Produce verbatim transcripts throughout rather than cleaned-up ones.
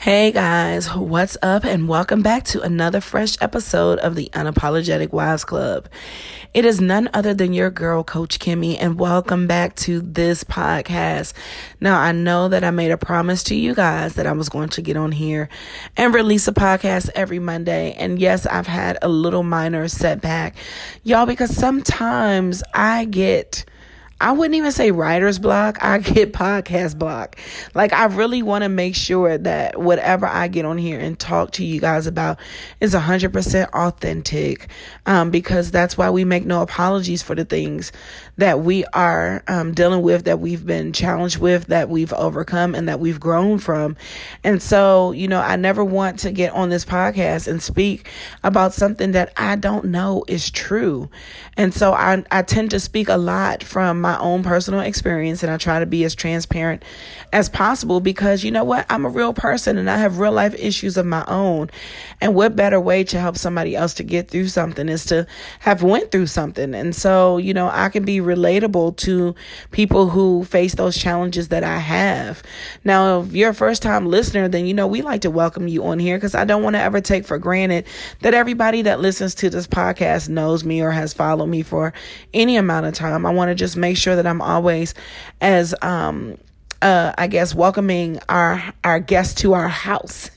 Hey guys, what's up and welcome back to another fresh episode of the Unapologetic Wives Club. It is none other than your girl, Coach Kimmy, and welcome back to this podcast. Now, I know that I made a promise to you guys that I was going to get on here and release a podcast every Monday. And yes, I've had a little minor setback, y'all, because sometimes I get... I wouldn't even say writer's block. I get podcast block. Like, I really want to make sure that whatever I get on here and talk to you guys about is one hundred percent authentic, um, because that's why we make no apologies for the things that we are um, dealing with, that we've been challenged with, that we've overcome, and that we've grown from. And so, you know, I never want to get on this podcast and speak about something that I don't know is true. And so I, I tend to speak a lot from my my own personal experience, and I try to be as transparent as possible because, you know what, I'm a real person and I have real life issues of my own. And what better way to help somebody else to get through something is to have went through something. And so, you know, I can be relatable to people who face those challenges that I have. Now, if you're a first time listener, then, you know, we like to welcome you on here because I don't want to ever take for granted that everybody that listens to this podcast knows me or has followed me for any amount of time. I want to just make sure that I'm always as, um, uh, I guess, welcoming our, our guests to our house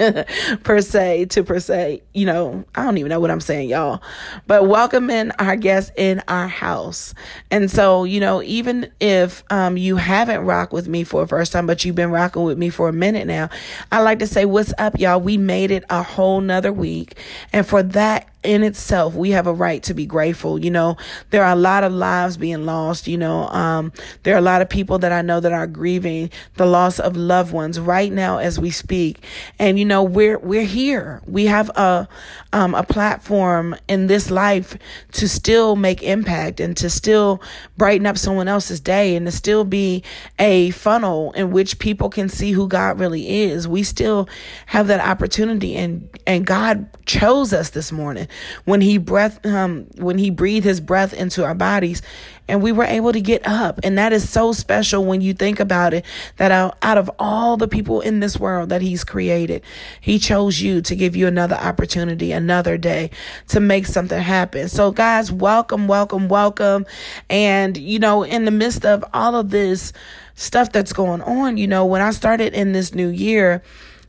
per se, to per se, you know, I don't even know what I'm saying, y'all, but welcoming our guests in our house. And so, you know, even if, um, you haven't rocked with me for the first time, but you've been rocking with me for a minute now, I like to say, what's up, y'all? We made it a whole nother week. And for that, in itself, we have a right to be grateful. You know, there are a lot of lives being lost. You know, um, there are a lot of people that I know that are grieving the loss of loved ones right now as we speak. And, you know, we're, we're here. We have a, um, a platform in this life to still make impact and to still brighten up someone else's day and to still be a funnel in which people can see who God really is. We still have that opportunity, and, and God chose us this morning. When he breath, um, when he breathed his breath into our bodies, and we were able to get up. And that is so special when you think about it, that out, out of all the people in this world that he's created, he chose you to give you another opportunity, another day to make something happen. So guys, welcome, welcome, welcome. And, you know, in the midst of all of this stuff that's going on, you know, when I started in this new year,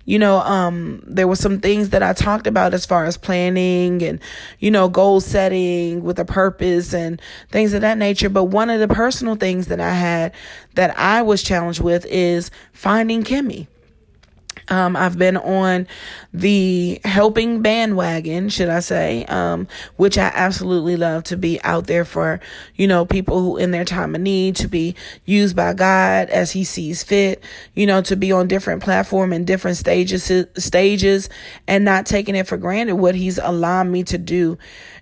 you know, um, there were some things that I talked about as far as planning and, you know, goal setting with a purpose and things of that nature. But one of the personal things that I had that I was challenged with is finding Kemi. Um, I've been on the helping bandwagon, should I say, um, which I absolutely love, to be out there for, you know, people who in their time of need, to be used by God as he sees fit, you know, to be on different platform and different stages, stages and not taking it for granted what he's allowed me to do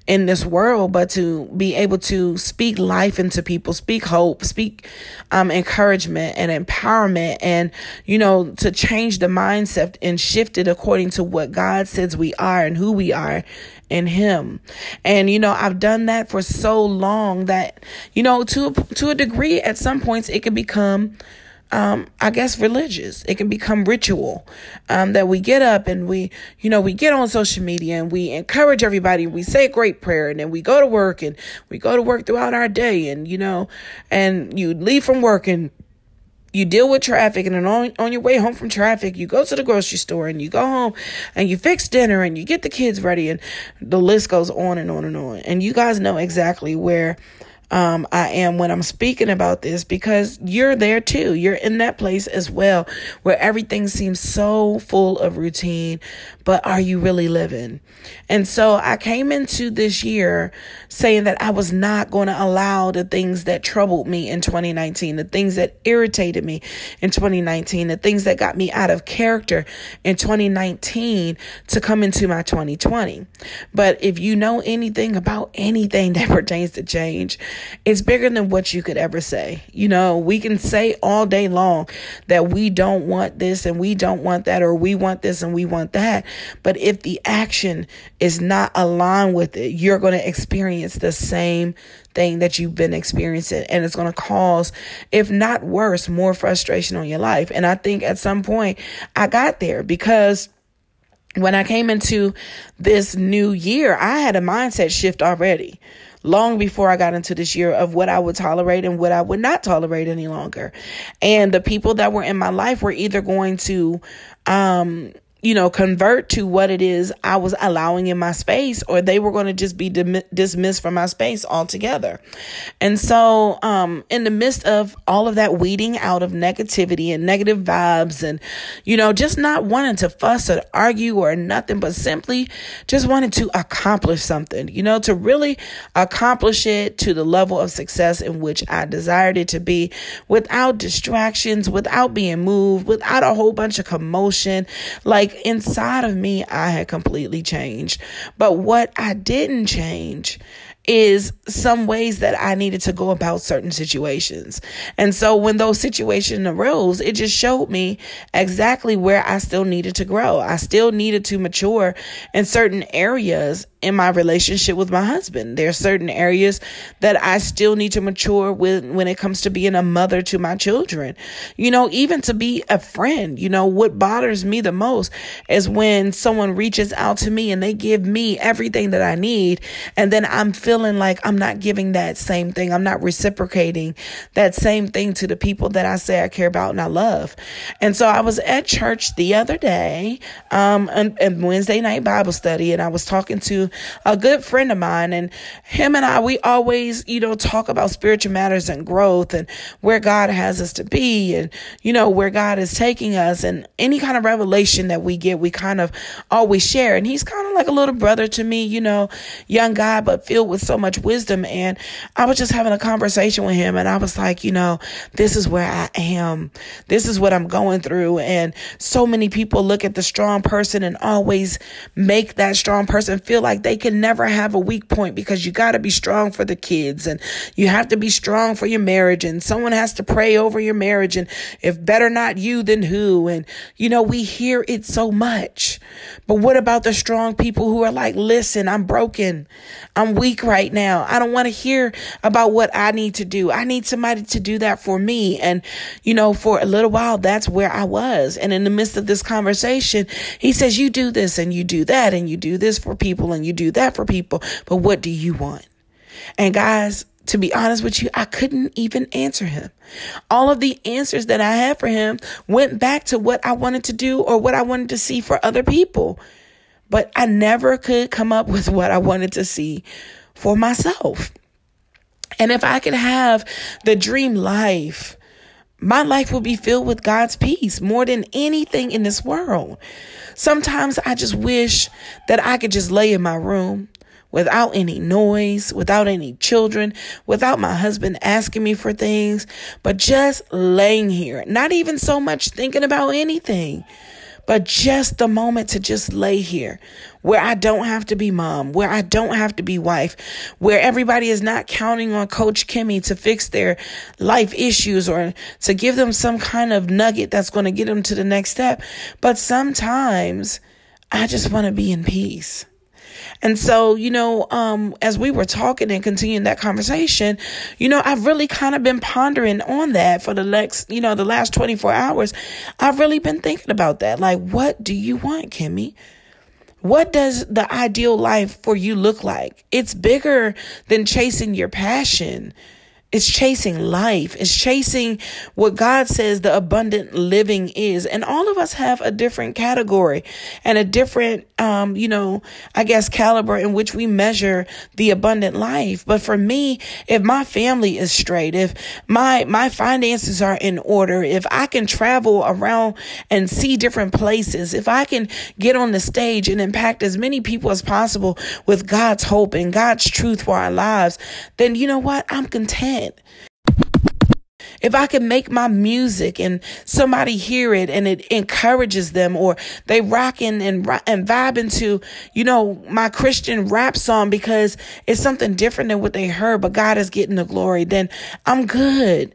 in this world, but to be able to speak life into people, speak hope, speak um, encouragement and empowerment, and, you know, to change the mindset. mindset and shifted according to what God says we are and who we are in him. And, you know, I've done that for so long that, you know, to, to a degree, at some points it can become, um, I guess, religious. It can become ritual, um, that we get up and we, you know, we get on social media and we encourage everybody. We say a great prayer, and then we go to work and we go to work throughout our day. And, you know, and you leave from work and you deal with traffic, and then on, on your way home from traffic, you go to the grocery store and you go home and you fix dinner and you get the kids ready, and the list goes on and on and on. And you guys know exactly where um, I am when I'm speaking about this, because you're there too. You're in that place as well, where everything seems so full of routine, but are you really living? And so I came into this year saying that I was not going to allow the things that troubled me in twenty nineteen, the things that irritated me in twenty nineteen, the things that got me out of character in twenty nineteen to come into my twenty twenty. But if you know anything about anything that pertains to change, it's bigger than what you could ever say. You know, we can say all day long that we don't want this and we don't want that, or we want this and we want that. But if the action is not aligned with it, you're going to experience the same thing that you've been experiencing. And it's going to cause, if not worse, more frustration on your life. And I think at some point I got there, because when I came into this new year, I had a mindset shift already, long before I got into this year, of what I would tolerate and what I would not tolerate any longer. And the people that were in my life were either going to, um, you know, convert to what it is I was allowing in my space, or they were going to just be dim- dismissed from my space altogether. And so um, in the midst of all of that weeding out of negativity and negative vibes and, you know, just not wanting to fuss or argue or nothing, but simply just wanting to accomplish something, you know, to really accomplish it to the level of success in which I desired it to be, without distractions, without being moved, without a whole bunch of commotion. Like, inside of me, I had completely changed. But what I didn't change is some ways that I needed to go about certain situations. And so when those situations arose, it just showed me exactly where I still needed to grow. I still needed to mature in certain areas in my relationship with my husband. There are certain areas that I still need to mature with when it comes to being a mother to my children, you know, even to be a friend. You know, what bothers me the most is when someone reaches out to me and they give me everything that I need, and then I'm feeling like I'm not giving that same thing. I'm not reciprocating that same thing to the people that I say I care about and I love. And so I was at church the other day, um, and Wednesday night Bible study, and I was talking to a good friend of mine, and him and I, we always, you know, talk about spiritual matters and growth and where God has us to be, and, you know, where God is taking us, and any kind of revelation that we get, we kind of always share. And he's kind of like a little brother to me, you know, young guy, but filled with so much wisdom. And I was just having a conversation with him, and I was like, you know, this is where I am. This is what I'm going through. And so many people look at the strong person and always make that strong person feel like they can never have a weak point, because you got to be strong for the kids, and you have to be strong for your marriage, and someone has to pray over your marriage, and if better not you, then who? And, you know, we hear it so much. But what about the strong people who are like, listen, I'm broken. I'm weak right now. I don't want to hear about what I need to do. I need somebody to do that for me. And, you know, for a little while, that's where I was. And in the midst of this conversation, he says, you do this and you do that and you do this for people and you do that for people, but what do you want? And guys, to be honest with you, I couldn't even answer him. All of the answers that I had for him went back to what I wanted to do or what I wanted to see for other people, but I never could come up with what I wanted to see for myself. And if I could have the dream life, my life will be filled with God's peace more than anything in this world. Sometimes I just wish that I could just lay in my room without any noise, without any children, without my husband asking me for things, but just laying here, not even so much thinking about anything, but just the moment to just lay here, where I don't have to be mom, where I don't have to be wife, where everybody is not counting on Coach Kimmy to fix their life issues or to give them some kind of nugget that's going to get them to the next step. But sometimes I just want to be in peace. And so, you know, um, as we were talking and continuing that conversation, you know, I've really kind of been pondering on that for the next, you know, the last twenty-four hours. I've really been thinking about that. Like, what do you want, Kemi? What does the ideal life for you look like? It's bigger than chasing your passion. It's chasing life. It's chasing what God says the abundant living is. And all of us have a different category and a different, um, you know, I guess, caliber in which we measure the abundant life. But for me, if my family is straight, if my, my finances are in order, if I can travel around and see different places, if I can get on the stage and impact as many people as possible with God's hope and God's truth for our lives, then you know what? I'm content. If I can make my music and somebody hear it and it encourages them, or they rocking and and vibe into, you know, my Christian rap song because it's something different than what they heard, but God is getting the glory, then I'm good.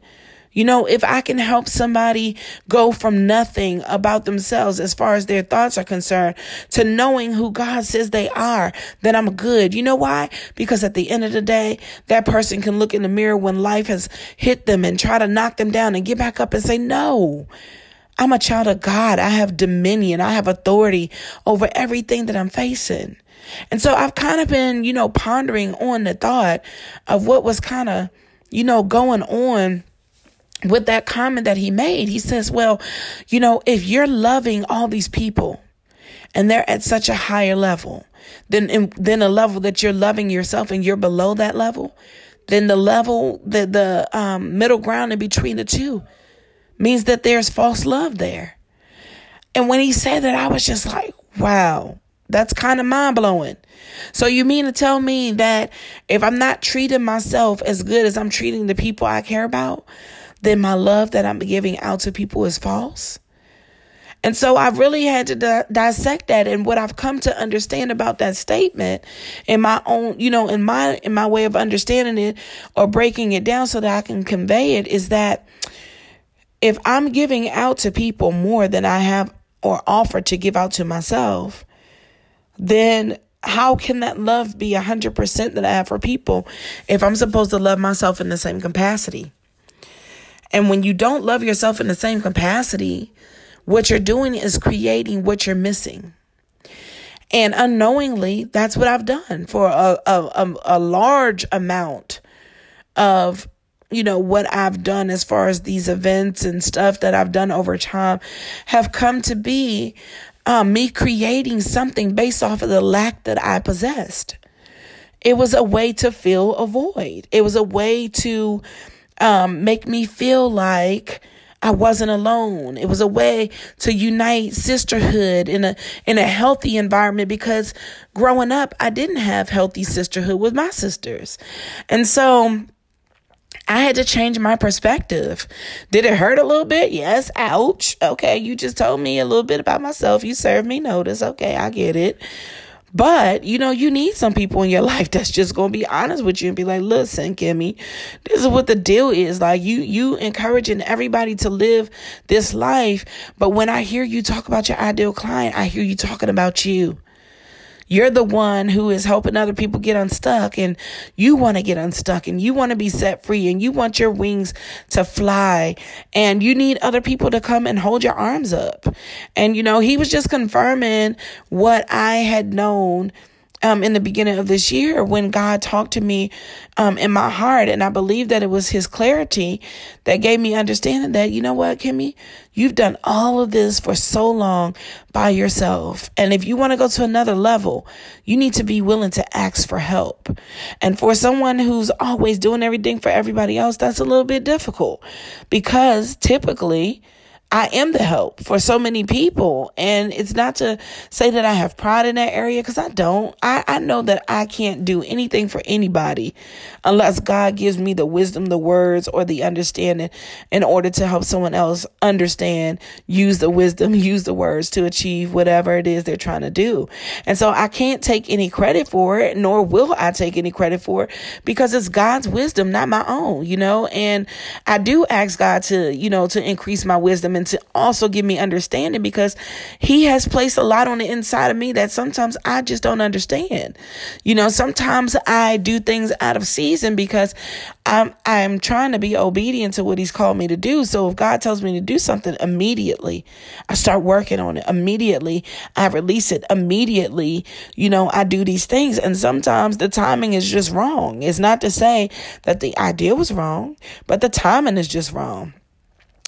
You know, if I can help somebody go from nothing about themselves as far as their thoughts are concerned to knowing who God says they are, then I'm good. You know why? Because at the end of the day, that person can look in the mirror when life has hit them and try to knock them down and get back up and say, no, I'm a child of God. I have dominion. I have authority over everything that I'm facing. And so I've kind of been, you know, pondering on the thought of what was kind of, you know, going on with that comment that he made. He says, well, you know, if you're loving all these people and they're at such a higher level than, than a level that you're loving yourself and you're below that level, then the level, the, the um, middle ground in between the two means that there's false love there. And when he said that, I was just like, wow, that's kind of mind blowing. So you mean to tell me that if I'm not treating myself as good as I'm treating the people I care about, then my love that I'm giving out to people is false? And so I really had to di- dissect that. And what I've come to understand about that statement in my own, you know, in my, in my way of understanding it or breaking it down so that I can convey it, is that if I'm giving out to people more than I have or offer to give out to myself, then how can that love be one hundred percent that I have for people if I'm supposed to love myself in the same capacity? And when you don't love yourself in the same capacity, what you're doing is creating what you're missing. And unknowingly, that's what I've done for a, a, a large amount of, you know, what I've done as far as these events and stuff that I've done over time have come to be um, me creating something based off of the lack that I possessed. It was a way to fill a void. It was a way to Um, make me feel like I wasn't alone. It was a way to unite sisterhood in a in a healthy environment, because growing up, I didn't have healthy sisterhood with my sisters. And so I had to change my perspective. Did it hurt a little bit? Yes. Ouch. Okay. You just told me a little bit about myself. You served me notice. Okay. I get it. But, you know, you need some people in your life that's just going to be honest with you and be like, listen, Kemi, this is what the deal is. Like, you you encouraging everybody to live this life. But when I hear you talk about your ideal client, I hear you talking about you. You're the one who is helping other people get unstuck, and you want to get unstuck, and you want to be set free, and you want your wings to fly, and you need other people to come and hold your arms up. And, you know, he was just confirming what I had known um, in the beginning of this year when God talked to me um, in my heart. And I believe that it was his clarity that gave me understanding that, you know what, Kemi, you've done all of this for so long by yourself. And if you want to go to another level, you need to be willing to ask for help. And for someone who's always doing everything for everybody else, that's a little bit difficult, because typically I am the help for so many people. And it's not to say that I have pride in that area, because I don't. I, I know that I can't do anything for anybody unless God gives me the wisdom, the words, or the understanding in order to help someone else understand, use the wisdom, use the words to achieve whatever it is they're trying to do. And so I can't take any credit for it, nor will I take any credit for it, because it's God's wisdom, not my own, you know. And I do ask God to, you know, to increase my wisdom and to also give me understanding, because he has placed a lot on the inside of me that sometimes I just don't understand. You know, sometimes I do things out of season because I'm, I'm trying to be obedient to what he's called me to do. So if God tells me to do something, immediately I start working on it. Immediately I release it. Immediately, you know, I do these things. And sometimes the timing is just wrong. It's not to say that the idea was wrong, but the timing is just wrong.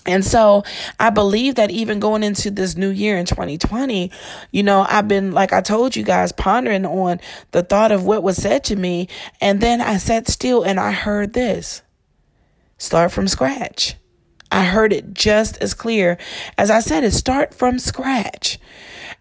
And so I believe that even going into this new year in twenty twenty, you know, I've been, like I told you guys, pondering on the thought of what was said to me. And then I sat still and I heard this: start from scratch. I heard it just as clear as I said it: start from scratch.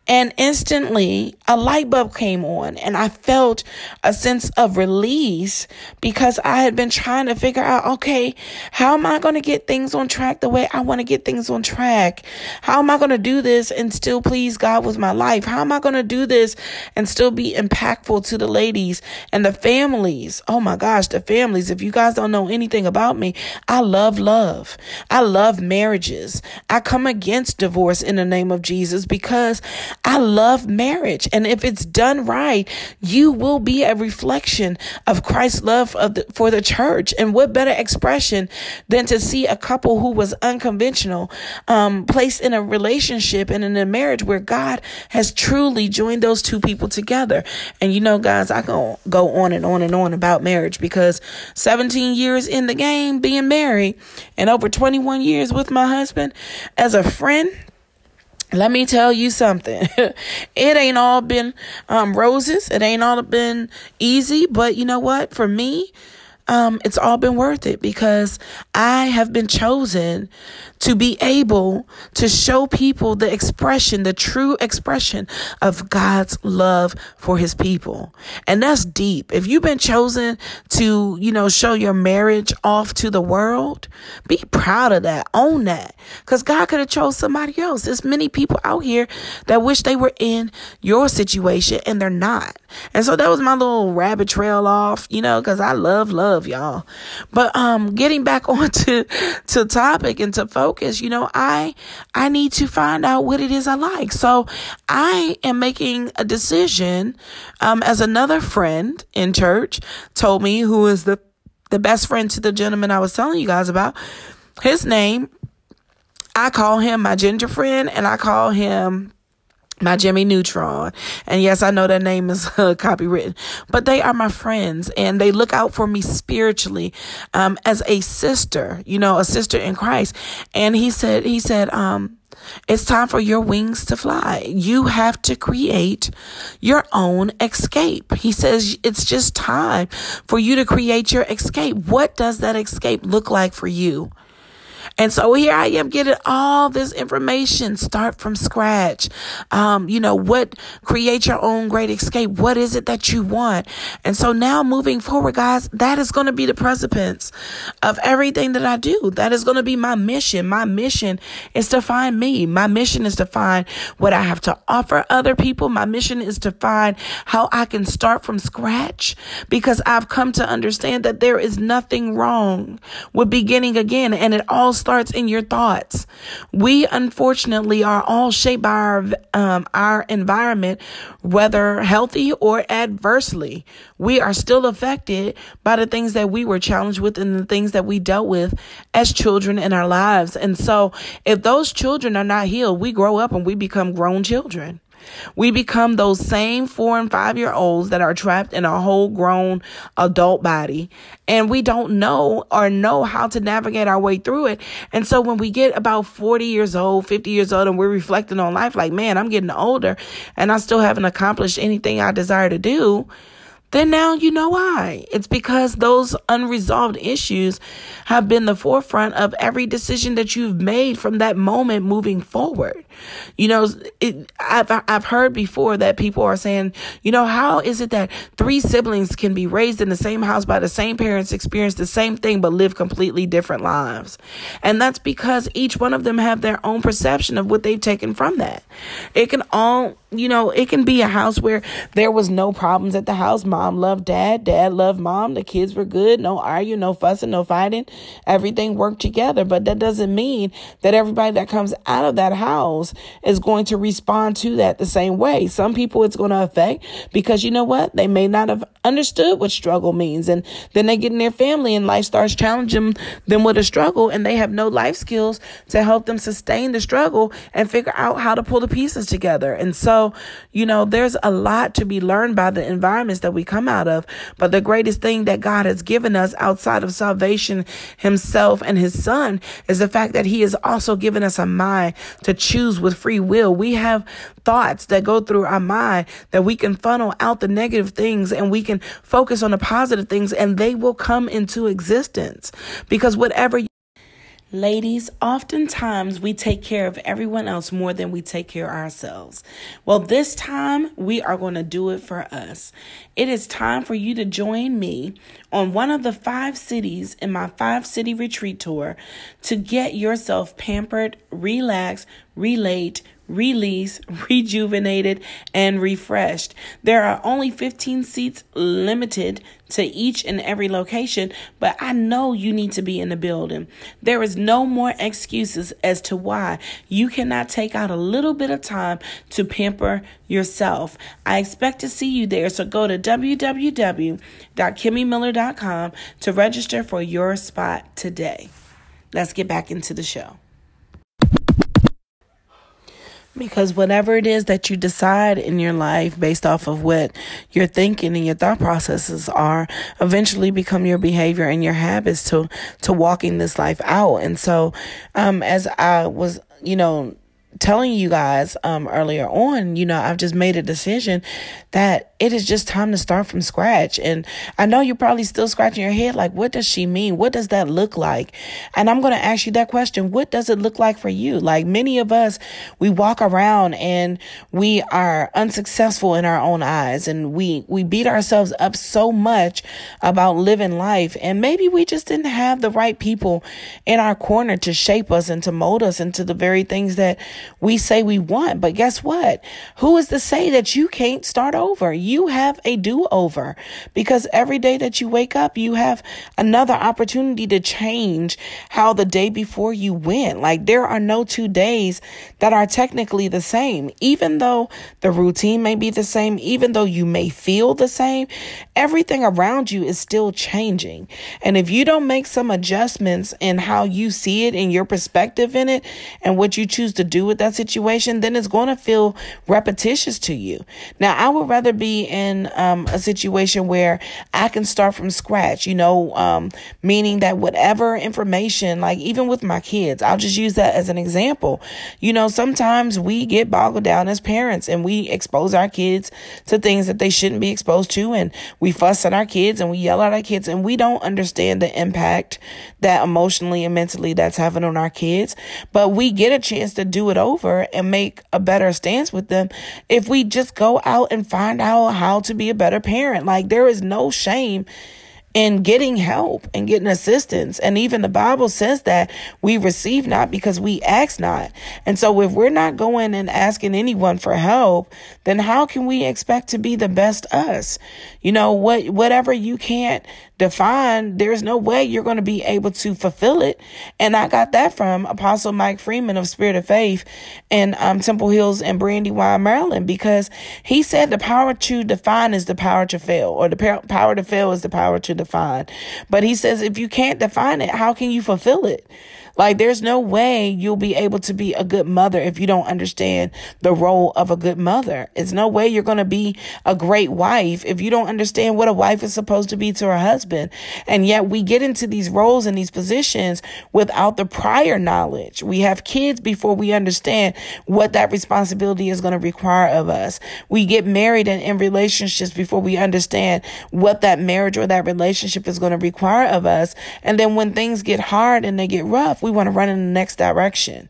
And instantly a light bulb came on and I felt a sense of release because I had been trying to figure out, okay, how am I going to get things on track the way I want to get things on track? How am I going to do this and still please God with my life? How am I going to do this and still be impactful to the ladies and the families? Oh my gosh, the families. If you guys don't know anything about me, I love love. I love marriages. I come against divorce in the name of Jesus because I love marriage. And if it's done right, you will be a reflection of Christ's love of the, for the church. And what better expression than to see a couple who was unconventional um, placed in a relationship and in a marriage where God has truly joined those two people together. And you know, guys, I can go on and on and on about marriage because seventeen years in the game being married and over twenty-one years with my husband as a friend. Let me tell you something. It ain't all been um, roses. It ain't all been easy. But you know what? For me, um, it's all been worth it because I have been chosen to be able to show people the expression, the true expression of God's love for his people. And that's deep. If you've been chosen to, you know, show your marriage off to the world, be proud of that. Own that. Because God could have chose somebody else. There's many people out here that wish they were in your situation and they're not. And so that was my little rabbit trail off, you know, because I love, love y'all. But um, getting back on to, to topic and to focus. You know, I I need to find out what it is I like. So I am making a decision, um, as another friend in church told me, who is the, the best friend to the gentleman I was telling you guys about. His name, I call him my ginger friend, and I call him my Jimmy Neutron. And yes, I know that name is uh, copywritten, but they are my friends and they look out for me spiritually, um, as a sister, you know, a sister in Christ. And he said, he said, um, it's time for your wings to fly. You have to create your own escape. He says it's just time for you to create your escape. What does that escape look like for you? And so here I am getting all this information, start from scratch. Um, you know, what, create your own great escape. What is it that you want? And so now moving forward, guys, that is going to be the precedence of everything that I do. That is going to be my mission. My mission is to find me. My mission is to find what I have to offer other people. My mission is to find how I can start from scratch because I've come to understand that there is nothing wrong with beginning again. And it all starts in your thoughts. We unfortunately are all shaped by our um, our environment, whether healthy or adversely. We are still affected by the things that we were challenged with and the things that we dealt with as children in our lives. And so if those children are not healed, we grow up and we become grown children. We become those same four and five year olds that are trapped in a whole grown adult body, and we don't know or know how to navigate our way through it. And so when we get about forty years old, fifty years old, and we're reflecting on life like, man, I'm getting older and I still haven't accomplished anything I desire to do. Then now you know why. It's because those unresolved issues have been the forefront of every decision that you've made from that moment moving forward. You know, it, I've, I've heard before that people are saying, you know, how is it that three siblings can be raised in the same house by the same parents, experience the same thing, but live completely different lives? And that's because each one of them have their own perception of what they've taken from that. It can all, you know, it can be a house where there was no problems at the house. Mom loved dad, dad loved mom. The kids were good. No arguing, no fussing, no fighting. Everything worked together. But that doesn't mean that everybody that comes out of that house is going to respond to that the same way. Some people it's going to affect because you know what? They may not have understood what struggle means. And then they get in their family and life starts challenging them with a struggle and they have no life skills to help them sustain the struggle and figure out how to pull the pieces together. And so So, you know, there's a lot to be learned by the environments that we come out of. But the greatest thing that God has given us outside of salvation, himself and his son, is the fact that he has also given us a mind to choose with free will. We have thoughts that go through our mind that we can funnel out the negative things and we can focus on the positive things and they will come into existence because whatever you Ladies, oftentimes we take care of everyone else more than we take care of ourselves. Well, this time we are going to do it for us. It is time for you to join me on one of the five cities in my five city retreat tour to get yourself pampered, relaxed, relate, release, rejuvenated, and refreshed. There are only fifteen seats limited to each and every location, but I know you need to be in the building. There is no more excuses as to why you cannot take out a little bit of time to pamper yourself. I expect to see you there, so go to w w w dot kimmy miller dot com to register for your spot today. Let's get back into the show. Because whatever it is that you decide in your life based off of what your thinking and your thought processes are eventually become your behavior and your habits to, to walking this life out. And so, um, as I was, you know, telling you guys um earlier on, you know, I've just made a decision that it is just time to start from scratch. And I know you're probably still scratching your head like, what does she mean? What does that look like? And I'm going to ask you that question. What does it look like for you? Like many of us, we walk around and we are unsuccessful in our own eyes, and we we beat ourselves up so much about living life. And maybe we just didn't have the right people in our corner to shape us and to mold us into the very things that we say we want. But guess what? Who is to say that you can't start over? You have a do-over, because every day that you wake up, you have another opportunity to change how the day before you went. Like there are no two days that are technically the same. Even though the routine may be the same, even though you may feel the same, everything around you is still changing. And if you don't make some adjustments in how you see it and your perspective in it and what you choose to do with that situation, then it's going to feel repetitious to you. Now, I would rather be in um, a situation where I can start from scratch, you know, um, meaning that whatever information, like even with my kids, I'll just use that as an example. You know, sometimes we get boggled down as parents and we expose our kids to things that they shouldn't be exposed to. And we fuss at our kids and we yell at our kids, and we don't understand the impact that emotionally and mentally that's having on our kids. But we get a chance to do it over and make a better stance with them if we just go out and find out how to be a better parent. Like there is no shame in getting help and getting assistance. And even the Bible says that we receive not because we ask not. And so if we're not going and asking anyone for help, then how can we expect to be the best us? You know, what whatever you can't define, there's no way you're going to be able to fulfill it. And I got that from Apostle Mike Freeman of Spirit of Faith in um, Temple Hills and Brandywine, Maryland, because he said the power to define is the power to fail, or the par- power to fail is the power to define. But he says, if you can't define it, how can you fulfill it? Like there's no way you'll be able to be a good mother if you don't understand the role of a good mother. It's no way you're going to be a great wife if you don't understand what a wife is supposed to be to her husband. And yet we get into these roles and these positions without the prior knowledge. We have kids before we understand what that responsibility is going to require of us. We get married and in relationships before we understand what that marriage or that relationship is going to require of us. And then when things get hard and they get rough, we want to run in the next direction.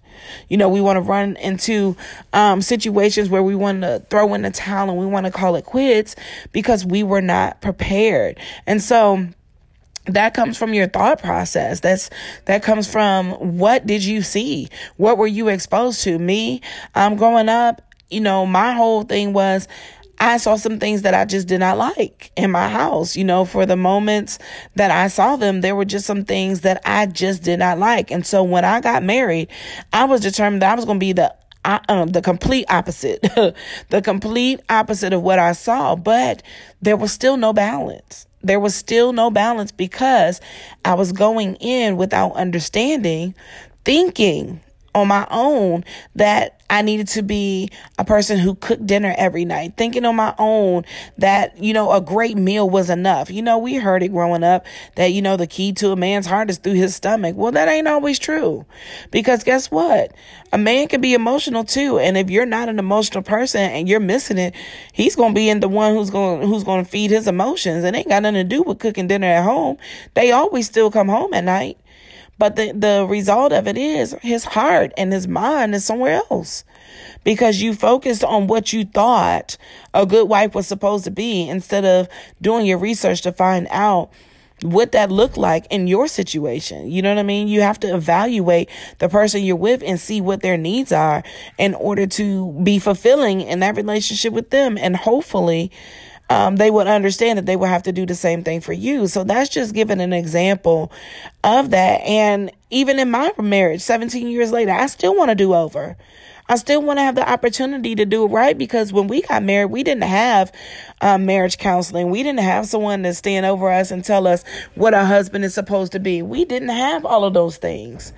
You know, we want to run into um, situations where we want to throw in the towel and we want to call it quits because we were not prepared. And so that comes from your thought process. That's, that comes from what did you see? What were you exposed to? Me, um, growing up, you know, my whole thing was, I saw some things that I just did not like in my house. You know, for the moments that I saw them, there were just some things that I just did not like. And so when I got married, I was determined that I was going to be the I, um, the complete opposite, the complete opposite of what I saw. But there was still no balance. There was still no balance because I was going in without understanding, thinking on my own that I needed to be a person who cooked dinner every night, thinking on my own that, you know, a great meal was enough. You know, we heard it growing up that, you know, the key to a man's heart is through his stomach. Well, that ain't always true, because guess what? A man can be emotional too. And if you're not an emotional person and you're missing it, he's going to be in the one who's going, who's going to feed his emotions. And it ain't got nothing to do with cooking dinner at home. They always still come home at night. But the, the result of it is his heart and his mind is somewhere else, because you focused on what you thought a good wife was supposed to be instead of doing your research to find out what that looked like in your situation. You know what I mean? You have to evaluate the person you're with and see what their needs are in order to be fulfilling in that relationship with them. And hopefully Um, they would understand that they would have to do the same thing for you. So that's just giving an example of that. And even in my marriage, seventeen years later, I still want to do over. I still want to have the opportunity to do it right, because when we got married, we didn't have um, marriage counseling. We didn't have someone to stand over us and tell us what our husband is supposed to be. We didn't have all of those things.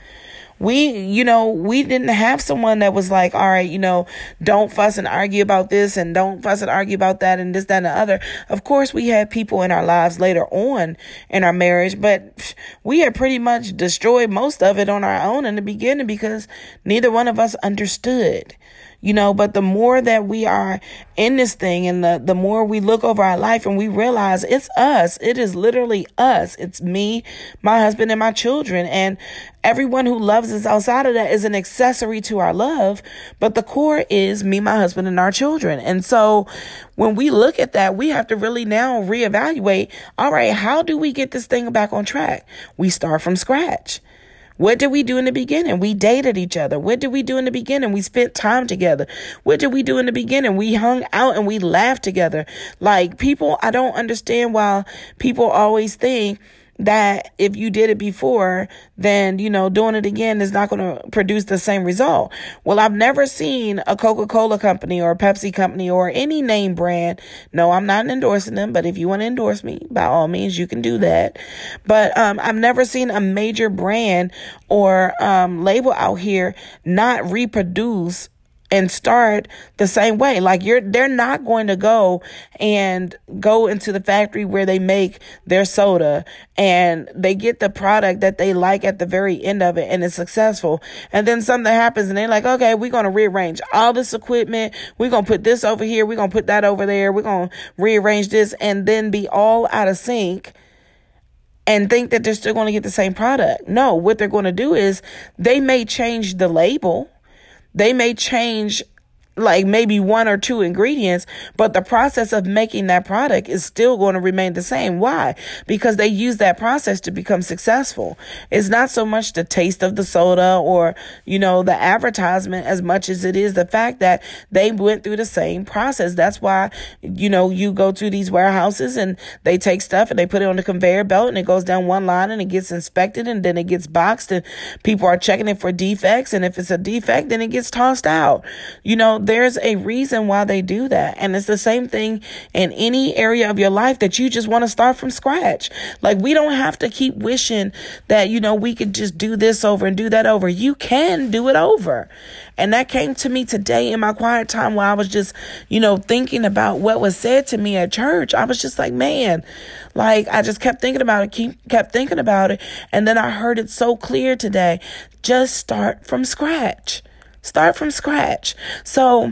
We, you know, we didn't have someone that was like, all right, you know, don't fuss and argue about this and don't fuss and argue about that and this, that, and the other. Of course, we had people in our lives later on in our marriage, but we had pretty much destroyed most of it on our own in the beginning because neither one of us understood. You know, but the more that we are in this thing and the, the more we look over our life and we realize it's us, it is literally us. It's me, my husband, and my children. And everyone who loves us outside of that is an accessory to our love. But the core is me, my husband, and our children. And so when we look at that, we have to really now reevaluate. All right, how do we get this thing back on track? We start from scratch. What did we do in the beginning? We dated each other. What did we do in the beginning? We spent time together. What did we do in the beginning? We hung out and we laughed together. Like, people, I don't understand why people always think that if you did it before, then, you know, doing it again is not going to produce the same result. Well, I've never seen a Coca-Cola company or a Pepsi company or any name brand. No, I'm not endorsing them, but if you want to endorse me, by all means, you can do that. But um, I've never seen a major brand or um, label out here not reproduce and start the same way. Like, you're, they're not going to go and go into the factory where they make their soda and they get the product that they like at the very end of it and it's successful. And then something happens and they're like, okay, we're going to rearrange all this equipment. We're going to put this over here. We're going to put that over there. We're going to rearrange this, and then be all out of sync and think that they're still going to get the same product. No, what they're going to do is they may change the label. They may change like maybe one or two ingredients, but the process of making that product is still going to remain the same. Why? Because they use that process to become successful. It's not so much the taste of the soda or, you know, the advertisement as much as it is the fact that they went through the same process. That's why, you know, you go to these warehouses and they take stuff and they put it on the conveyor belt and it goes down one line and it gets inspected and then it gets boxed and people are checking it for defects. And if it's a defect, then it gets tossed out. You know, there's a reason why they do that. And it's the same thing in any area of your life that you just want to start from scratch. Like, we don't have to keep wishing that, you know, we could just do this over and do that over. You can do it over. And that came to me today in my quiet time while I was just, you know, thinking about what was said to me at church. I was just like, man, like, I just kept thinking about it, keep, kept thinking about it. And then I heard it so clear today. Just start from scratch. Start from scratch. So,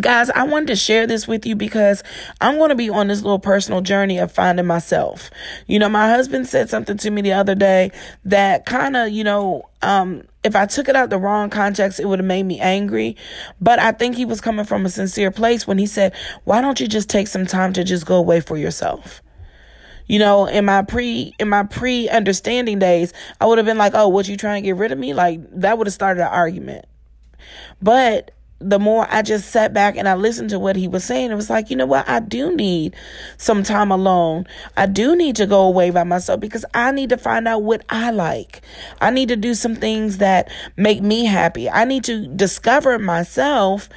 guys, I wanted to share this with you because I'm going to be on this little personal journey of finding myself. You know, my husband said something to me the other day that kind of, you know, um, if I took it out the wrong context, it would have made me angry. But I think he was coming from a sincere place when he said, why don't you just take some time to just go away for yourself? You know, in my pre, in my pre understanding days, I would have been like, oh, what, you trying to get rid of me? Like, that would have started an argument. But the more I just sat back and I listened to what he was saying, it was like, you know what? I do need some time alone. I do need to go away by myself because I need to find out what I like. I need to do some things that make me happy. I need to discover myself.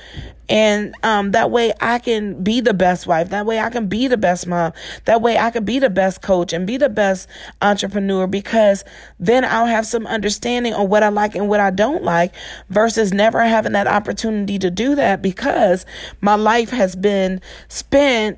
And um, that way I can be the best wife. That way I can be the best mom. That way I can be the best coach and be the best entrepreneur, because then I'll have some understanding on what I like and what I don't like, versus never having that opportunity to do that because my life has been spent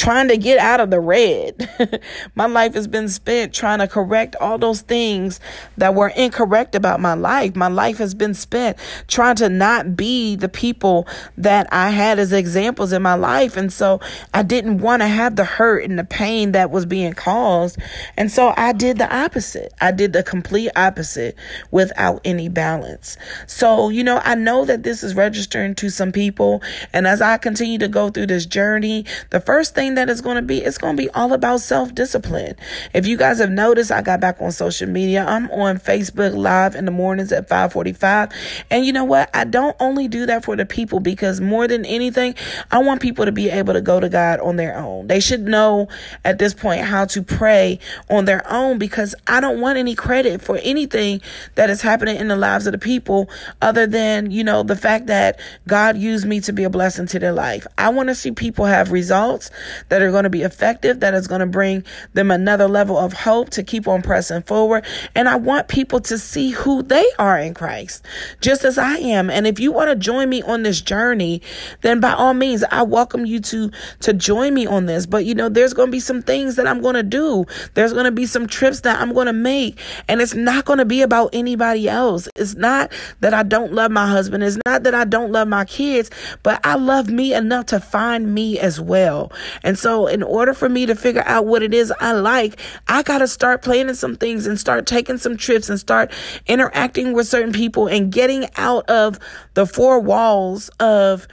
trying to get out of the red. My life has been spent trying to correct all those things that were incorrect about my life. My life has been spent trying to not be the people that I had as examples in my life. And so I didn't want to have the hurt and the pain that was being caused. And so I did the opposite. I did the complete opposite without any balance. So, you know, I know that this is registering to some people. And as I continue to go through this journey, the first thing that is going to be, it's going to be all about self-discipline. If you guys have noticed, I got back on social media. I'm on Facebook Live in the mornings at five forty-five. And you know what? I don't only do that for the people, because more than anything, I want people to be able to go to God on their own. They should know at this point how to pray on their own, because I don't want any credit for anything that is happening in the lives of the people other than, you know, the fact that God used me to be a blessing to their life. I want to see people have results that are going to be effective, that is going to bring them another level of hope to keep on pressing forward. And I want people to see who they are in Christ, just as I am. And if you want to join me on this journey, then by all means, I welcome you to, to join me on this. But you know, there's going to be some things that I'm going to do. There's going to be some trips that I'm going to make, and it's not going to be about anybody else. It's not that I don't love my husband. It's not that I don't love my kids, but I love me enough to find me as well. And so in order for me to figure out what it is I like, I got to start planning some things and start taking some trips and start interacting with certain people and getting out of the four walls of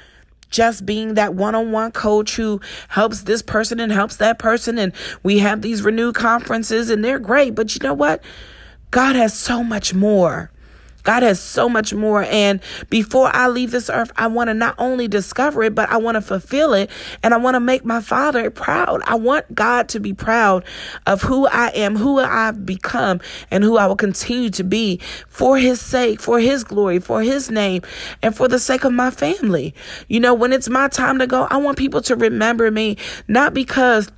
just being that one-on-one coach who helps this person and helps that person. And we have these renewed conferences and they're great. But you know what? God has so much more. God has so much more. And before I leave this earth, I want to not only discover it, but I want to fulfill it. And I want to make my Father proud. I want God to be proud of who I am, who I've become, and who I will continue to be for his sake, for his glory, for his name, and for the sake of my family. You know, when it's my time to go, I want people to remember me, not because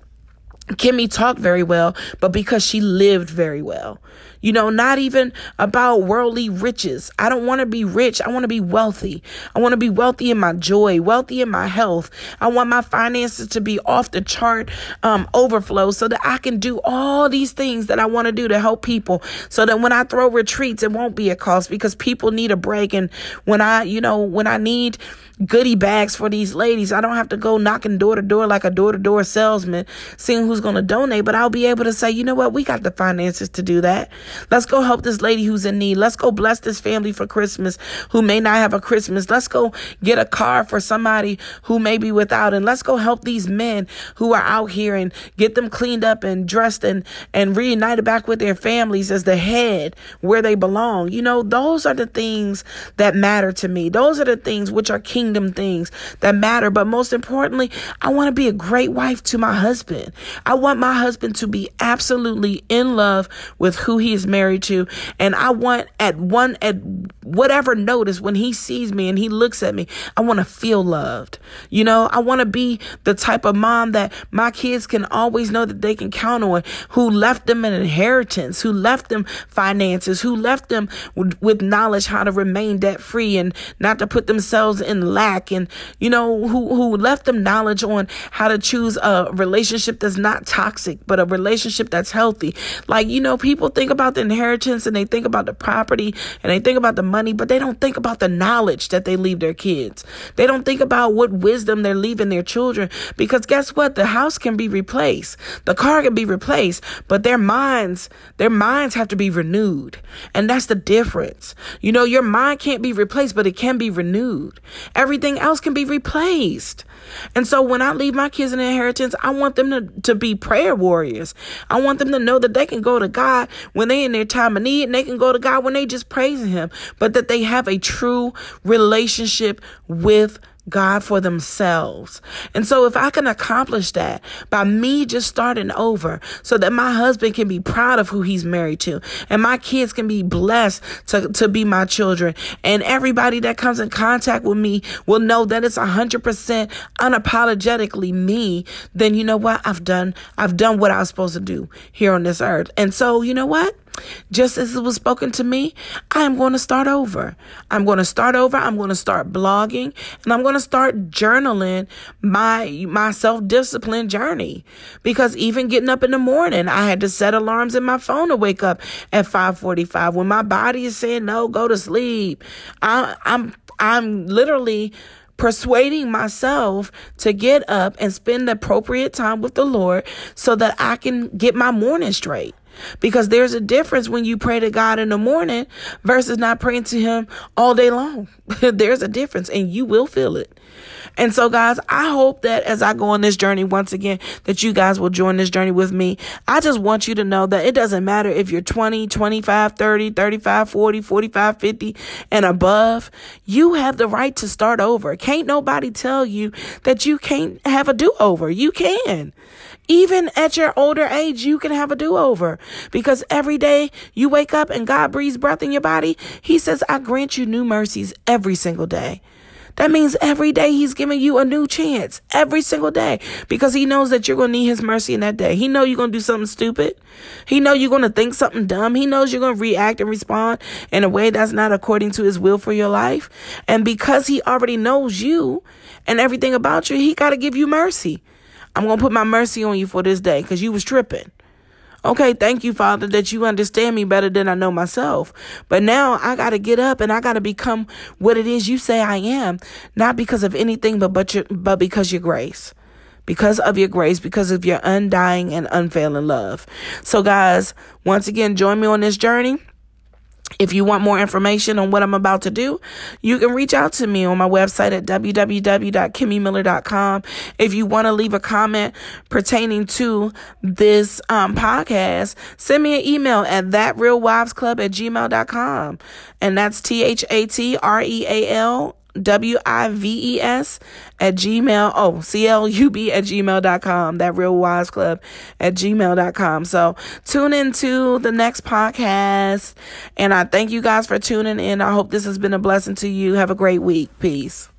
Kimmy talked very well, but because she lived very well. You know, not even about worldly riches. I don't want to be rich. I want to be wealthy. I want to be wealthy in my joy, wealthy in my health. I want my finances to be off the chart, um, overflow, so that I can do all these things that I want to do to help people, so that when I throw retreats, it won't be a cost because people need a break. And when I, you know, when I need goodie bags for these ladies, I don't have to go knocking door to door like a door to door salesman, seeing who's going to donate, but I'll be able to say, you know what? We got the finances to do that. Let's go help this lady who's in need. Let's go bless this family for Christmas who may not have a Christmas. Let's go get a car for somebody who may be without. And let's go help these men who are out here and get them cleaned up and dressed and, and reunited back with their families as the head where they belong. You know, those are the things that matter to me. Those are the things which are kingdom things that matter. But most importantly, I want to be a great wife to my husband. I want my husband to be absolutely in love with who he is married to. And I want at one, at whatever notice when he sees me and he looks at me, I want to feel loved. You know, I want to be the type of mom that my kids can always know that they can count on, who left them an inheritance, who left them finances, who left them w- with knowledge how to remain debt free and not to put themselves in lack. And, you know, who, who left them knowledge on how to choose a relationship that's not toxic, but a relationship that's healthy. Like, you know, people think about the inheritance and they think about the property and they think about the money, but they don't think about the knowledge that they leave their kids. They don't think about what wisdom they're leaving their children, because guess what? The house can be replaced. The car can be replaced, but their minds, their minds have to be renewed. And that's the difference. You know, your mind can't be replaced, but it can be renewed. Everything else can be replaced. And so when I leave my kids an inheritance, I want them to, to be prayer warriors. I want them to know that they can go to God when they're in their time of need, and they can go to God when they just praise him, but that they have a true relationship with God for themselves. And so if I can accomplish that by me just starting over, so that my husband can be proud of who he's married to, and my kids can be blessed to, to be my children, and everybody that comes in contact with me will know that it's one hundred percent unapologetically me, then you know what? I've done, I've done what I was supposed to do here on this earth. And so, you know what? Just as it was spoken to me, I am going to start over. I'm going to start over. I'm going to start blogging, and I'm going to start journaling my, my self-discipline journey, because even getting up in the morning, I had to set alarms in my phone to wake up at five forty-five when my body is saying, no, go to sleep. I, I'm, I'm literally persuading myself to get up and spend appropriate time with the Lord so that I can get my morning straight. Because there's a difference when you pray to God in the morning versus not praying to him all day long. There's a difference, and you will feel it. And so, guys, I hope that as I go on this journey once again, that you guys will join this journey with me. I just want you to know that it doesn't matter if you're twenty, twenty-five, thirty, thirty-five, forty, forty-five, fifty and above. You have the right to start over. Can't nobody tell you that you can't have a do-over. You can. Even at your older age, you can have a do-over, because every day you wake up and God breathes breath in your body. He says, I grant you new mercies every single day. That means every day he's giving you a new chance, every single day, because he knows that you're going to need his mercy in that day. He knows you're going to do something stupid. He knows you're going to think something dumb. He knows you're going to react and respond in a way that's not according to his will for your life. And because he already knows you and everything about you, he got to give you mercy. I'm going to put my mercy on you for this day because you was tripping. Okay, thank you, Father, that you understand me better than I know myself. But now I got to get up and I got to become what it is you say I am, not because of anything, but but, your, but because your grace, because of your grace, because of your undying and unfailing love. So, guys, once again, join me on this journey. If you want more information on what I'm about to do, you can reach out to me on my website at w w w dot kimmy miller dot com. If you want to leave a comment pertaining to this um, podcast, send me an email at that real wives club at gmail dot com. And that's T H A T R E A L W I V E S at Gmail. Oh, C L U B at gmail dot com. That Real Wives Club at gmail dot com. So tune into the next podcast. And I thank you guys for tuning in. I hope this has been a blessing to you. Have a great week. Peace.